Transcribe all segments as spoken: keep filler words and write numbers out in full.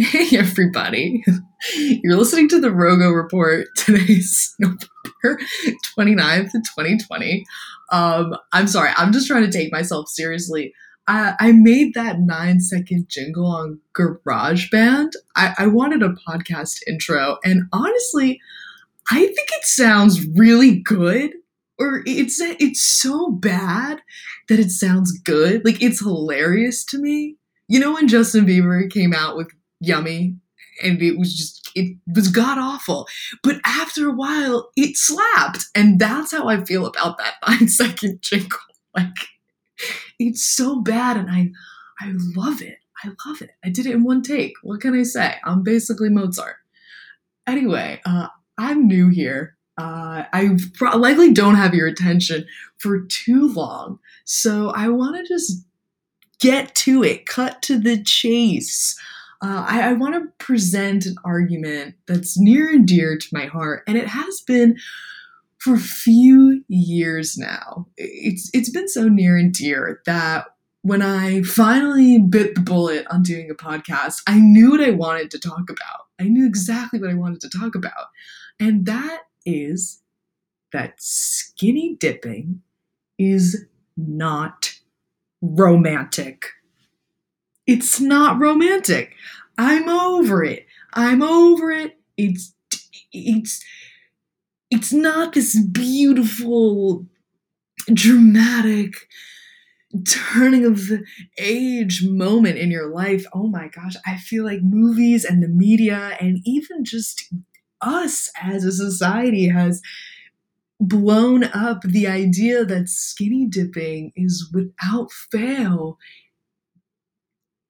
Hey everybody, you're listening to the Rogo Report. Today's November twenty-ninth, twenty twenty. Um, I'm sorry, I'm just trying to take myself seriously. I, I made that nine second jingle on GarageBand. I, I wanted a podcast intro, and honestly, I think it sounds really good. Or it's it's so bad that it sounds good. Like, it's hilarious to me. You know when Justin Bieber came out with Yummy and it was just, it was god-awful. But after a while, it slapped. And that's how I feel about that nine-second jingle. Like, it's so bad and I I love it. I love it. I did it in one take. What can I say? I'm basically Mozart. Anyway, uh, I'm new here. Uh, I pro- likely don't have your attention for too long, so I want to just get to it, cut to the chase. Uh, I, I want to present an argument that's near and dear to my heart, and it has been for a few years now. It's It's been so near and dear that when I finally bit the bullet on doing a podcast, I knew what I wanted to talk about. I knew exactly what I wanted to talk about, and that is that skinny dipping is not romantic. It's not romantic. I'm over it. I'm over it. It's it's it's not this beautiful, dramatic turning of the age moment in your life. Oh my gosh, I feel like movies and the media and even just us as a society has blown up the idea that skinny dipping is without fail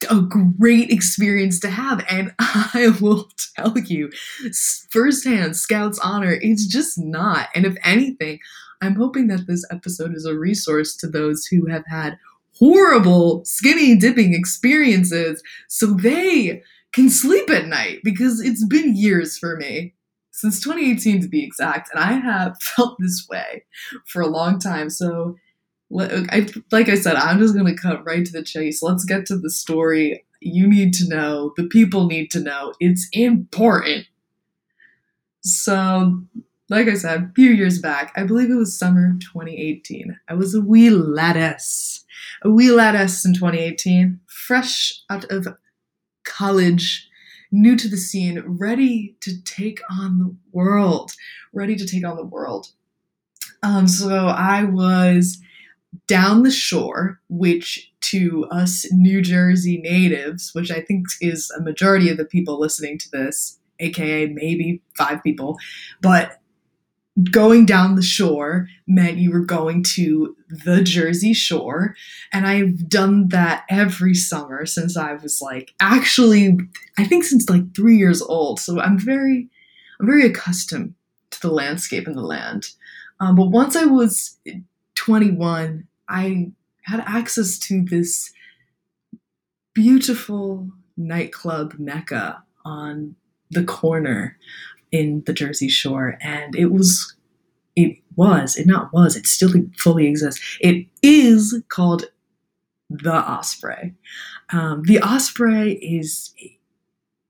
a great experience to have. And I will tell you firsthand, Scout's honor, it's just not. And if anything, I'm hoping that this episode is a resource to those who have had horrible skinny dipping experiences so they can sleep at night, because it's been years for me, since twenty eighteen to be exact, and I have felt this way for a long time. So, like I said, I'm just going to cut right to the chase. Let's get to the story. You need to know. The people need to know. It's important. So, like I said, a few years back, I believe it was summer twenty eighteen, I was a wee lattice. A wee lattice in twenty eighteen, fresh out of college, new to the scene, ready to take on the world, ready to take on the world. Um, so I was down the shore, which to us New Jersey natives, which I think is a majority of the people listening to this, aka maybe five people, but going down the shore meant you were going to the Jersey Shore. And I've done that every summer since I was like, actually, I think since like three years old. So I'm very, I'm very accustomed to the landscape and the land. Um, but once I was twenty-one, I had access to this beautiful nightclub mecca on the corner in the Jersey Shore, and it was, it was, it not was, it still fully exists. It is called the Osprey. Um, the Osprey is,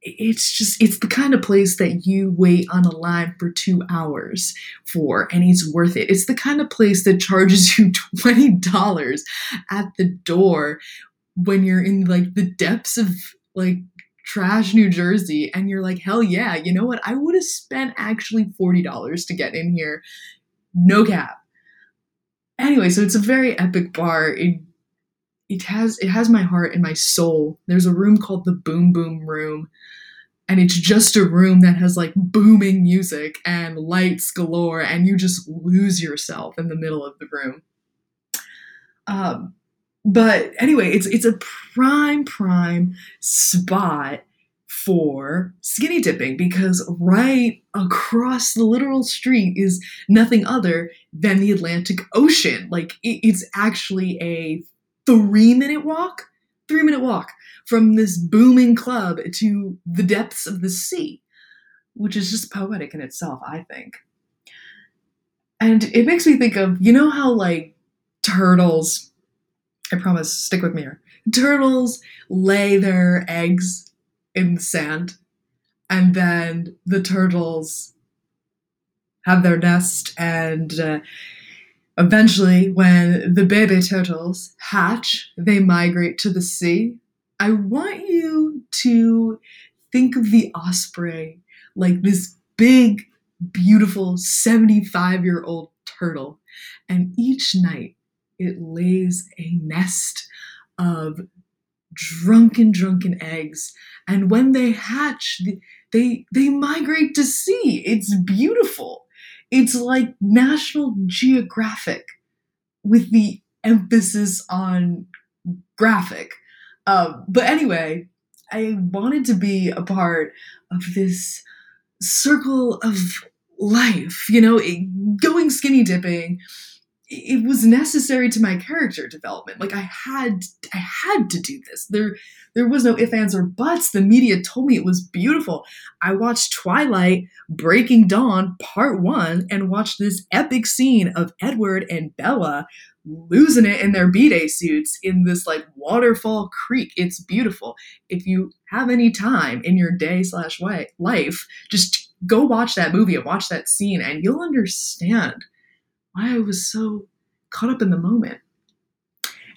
it's just, it's the kind of place that you wait on a line for two hours for, and it's worth it. It's the kind of place that charges you twenty dollars at the door when you're in like the depths of like trash New Jersey, and you're like, hell yeah, you know what? I would have spent actually forty dollars to get in here. No cap. Anyway, so it's a very epic bar. It it has it has my heart and my soul. There's a room called the Boom Boom Room, and it's just a room that has like booming music and lights galore, and you just lose yourself in the middle of the room. Um But anyway, it's it's a prime, prime spot for skinny dipping, because right across the literal street is nothing other than the Atlantic Ocean. Like, it, it's actually a three-minute walk, three-minute walk from this booming club to the depths of the sea, which is just poetic in itself, I think. And it makes me think of, you know how, like, turtles... I promise, stick with me here. Turtles lay their eggs in the sand. And then the turtles have their nest, and uh, eventually when the baby turtles hatch, they migrate to the sea. I want you to think of the osprey like this big, beautiful seventy-five-year-old turtle. And each night it lays a nest of drunken, drunken eggs. And when they hatch, they they migrate to sea. It's beautiful. It's like National Geographic with the emphasis on graphic. Um, but anyway, I wanted to be a part of this circle of life, you know, it, going skinny dipping. It was necessary to my character development. Like I had, I had to do this. There, there was no ifs, ands, or buts. The media told me it was beautiful. I watched Twilight Breaking Dawn Part One and watched this epic scene of Edward and Bella losing it in their B-Day suits in this like waterfall creek. It's beautiful. If you have any time in your day slash life, just go watch that movie and watch that scene and you'll understand why I was so caught up in the moment.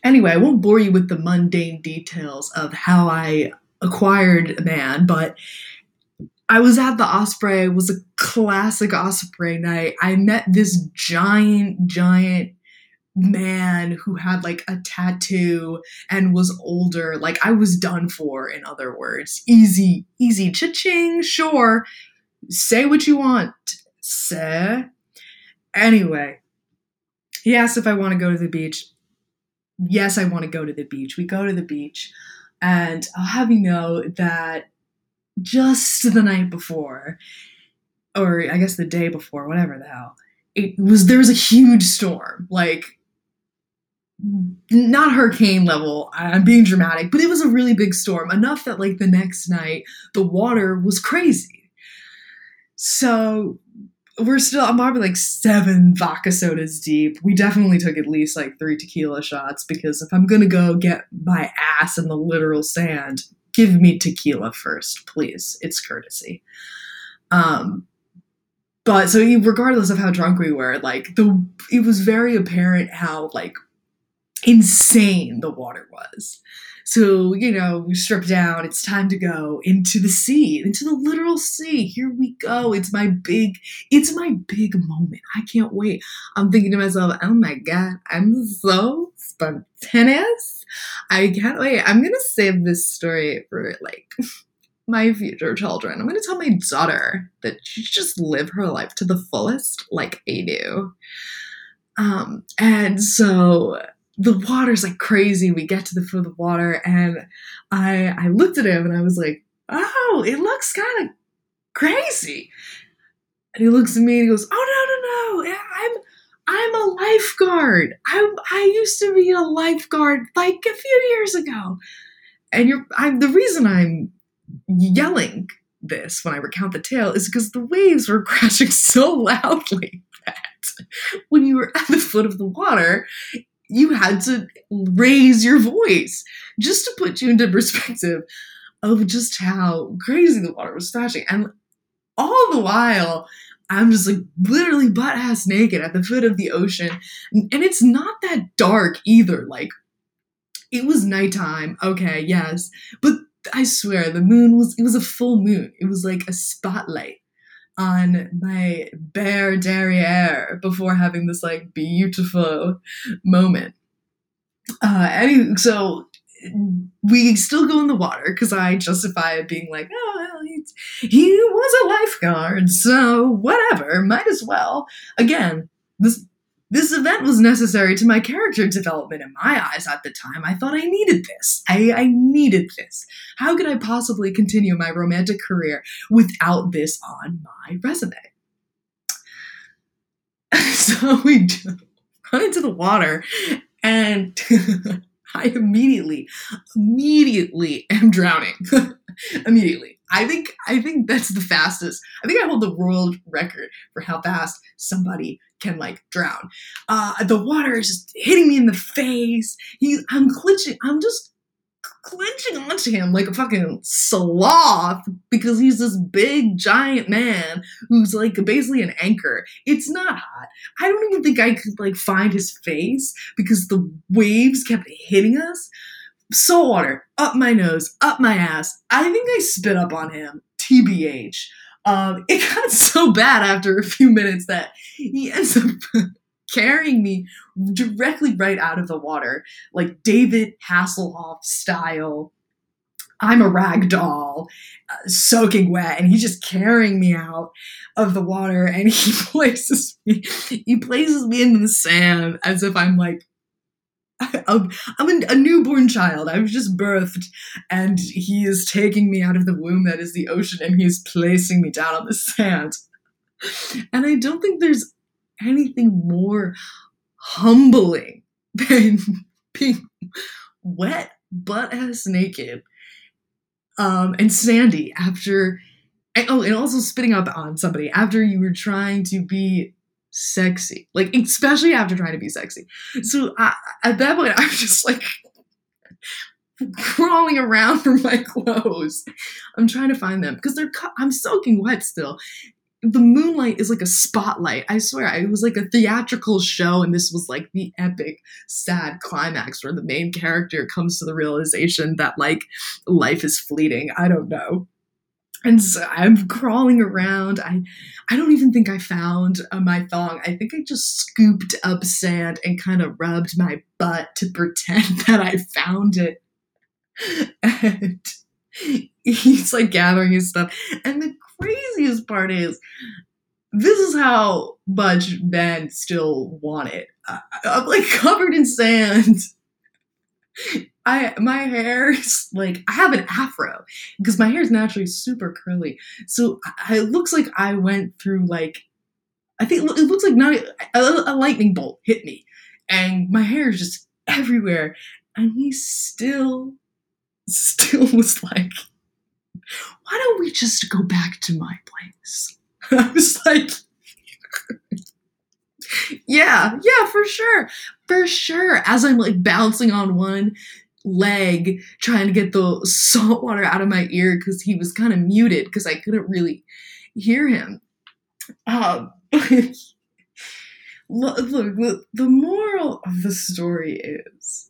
Anyway, I won't bore you with the mundane details of how I acquired a man, but I was at the Osprey. It was a classic Osprey night. I met this giant, giant man who had like a tattoo and was older. Like I was done for, in other words. Easy, easy, cha-ching, sure. Say what you want, sir. Anyway, he asked if I want to go to the beach. Yes, I want to go to the beach. We go to the beach, and I'll have you know that just the night before, or I guess the day before, whatever the hell, it was, there was a huge storm, like not hurricane level, I'm being dramatic, but it was a really big storm, enough that like the next night, the water was crazy. So we're still, I'm probably like seven vodka sodas deep. We definitely took at least like three tequila shots because if I'm going to go get my ass in the literal sand, give me tequila first, please. It's courtesy. Um, but so regardless of how drunk we were, like the, it was very apparent how like insane the water was. So, you know, we strip down. It's time to go into the sea, into the literal sea. Here we go. It's my big, it's my big moment. I can't wait. I'm thinking to myself, oh my God, I'm so spontaneous. I can't wait. I'm going to save this story for like my future children. I'm going to tell my daughter that she should just live her life to the fullest like I do. Um, and so the water's like crazy. We get to the foot of the water and I I looked at him and I was like, oh, it looks kind of crazy. And he looks at me and he goes, oh, no, no, no. I'm I'm a lifeguard. I I used to be a lifeguard like a few years ago. And you're I'm the reason I'm yelling this when I recount the tale is because the waves were crashing so loudly that when you were at the foot of the water, you had to raise your voice just to put you into perspective of just how crazy the water was thrashing. And all the while, I'm just like literally butt-ass naked at the foot of the ocean. And it's not that dark either. Like, it was nighttime. Okay, yes. But I swear, the moon was, it was a full moon. It was like a spotlight on my bare derriere before having this like beautiful moment. Uh, anyway, so we still go in the water because I justify it being like, oh, well, he's, he was a lifeguard, so whatever, might as well. Again, this this event was necessary to my character development in my eyes at the time. I thought I needed this. I, I needed this. How could I possibly continue my romantic career without this on my resume? So we run into the water and I immediately, immediately am drowning. Immediately. I think, I think that's the fastest. I think I hold the world record for how fast somebody can like drown. Uh, the water is just hitting me in the face. He, I'm glitching. I'm just clenching onto him like a fucking sloth because he's this big giant man who's like basically an anchor. It's not hot. I don't even think I could like find his face because the waves kept hitting us. Salt water up my nose, up my ass. I think I spit up on him, T B H. Um, it got so bad after a few minutes that he ends up carrying me directly right out of the water, like David Hasselhoff style. I'm a rag doll, uh, soaking wet, and he's just carrying me out of the water, and he places me, he places me in the sand as if I'm like, I'm a newborn child. I was just birthed, and he is taking me out of the womb that is the ocean, and he is placing me down on the sand. And I don't think there's anything more humbling than being wet, butt-ass naked, um, and sandy after... And, oh, and also spitting up on somebody after you were trying to be... sexy, like especially after trying to be sexy. So I, at that point, I'm just like crawling around for my clothes. I'm trying to find them because they're. Cu- I'm soaking wet still. The moonlight is like a spotlight. I swear, it was like a theatrical show, and this was like the epic, sad climax where the main character comes to the realization that like life is fleeting. I don't know. And so I'm crawling around. I I don't even think I found uh, my thong. I think I just scooped up sand and kind of rubbed my butt to pretend that I found it. And he's like gathering his stuff. And the craziest part is, this is how much men still want it. Uh, I'm like covered in sand. I, my hair is like, I have an afro because my hair is naturally super curly. So I, it looks like I went through like, I think it looks like not a, a lightning bolt hit me and my hair is just everywhere. And he still, still was like, why don't we just go back to my place? And I was like, yeah, yeah, for sure. For sure. As I'm like bouncing on one leg, trying to get the salt water out of my ear because he was kind of muted because I couldn't really hear him. Um, look, look, look, the moral of the story is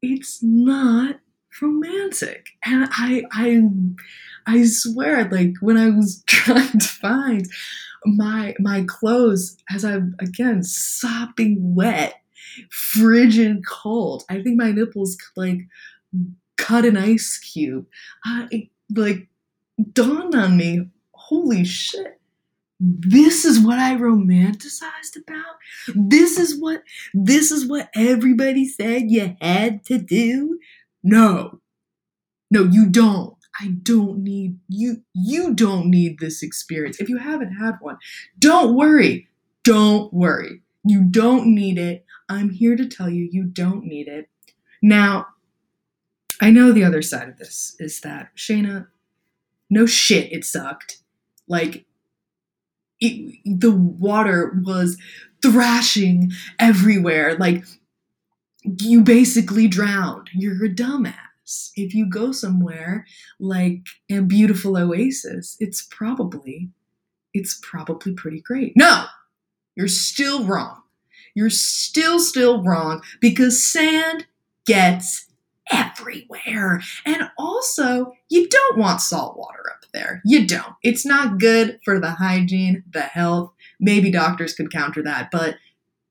it's not romantic. And I, I, I swear, like when I was trying to find my my clothes as I'm again sopping wet, frigid cold, I think my nipples could like cut an ice cube. Uh, it like dawned on me, holy shit, this is what I romanticized about. This is what this is what everybody said you had to do. No, no, you don't. I don't need you. You don't need this experience. If you haven't had one, don't worry. Don't worry. You don't need it. I'm here to tell you, you don't need it. Now, I know the other side of this is that, Shayna, no shit, it sucked. Like, it, the water was thrashing everywhere. Like, you basically drowned. You're a dumbass. If you go somewhere like a beautiful oasis, it's probably, it's probably pretty great. No, you're still wrong. You're still, still wrong because sand gets everywhere. And also, you don't want salt water up there. You don't. It's not good for the hygiene, the health. Maybe doctors could counter that, but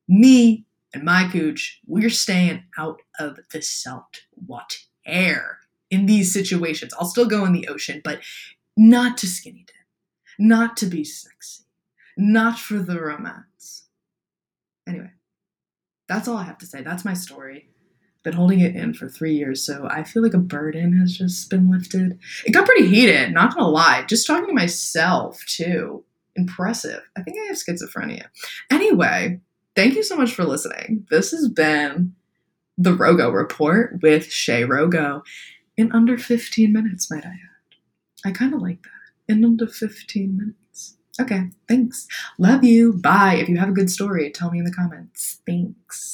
me and my cooch, we're staying out of the salt water. Air in these situations. I'll still go in the ocean, but not to skinny dip, not to be sexy, not for the romance. Anyway, that's all I have to say. That's my story. Been holding it in for three years, so I feel like a burden has just been lifted. It got pretty heated, not gonna lie. Just talking to myself, too. Impressive. I think I have schizophrenia. Anyway, thank you so much for listening. This has been The Rogo Report with Shea Rogo in under fifteen minutes, might I add. I kind of like that. In under fifteen minutes. Okay, thanks. Love you. Bye. If you have a good story, tell me in the comments. Thanks.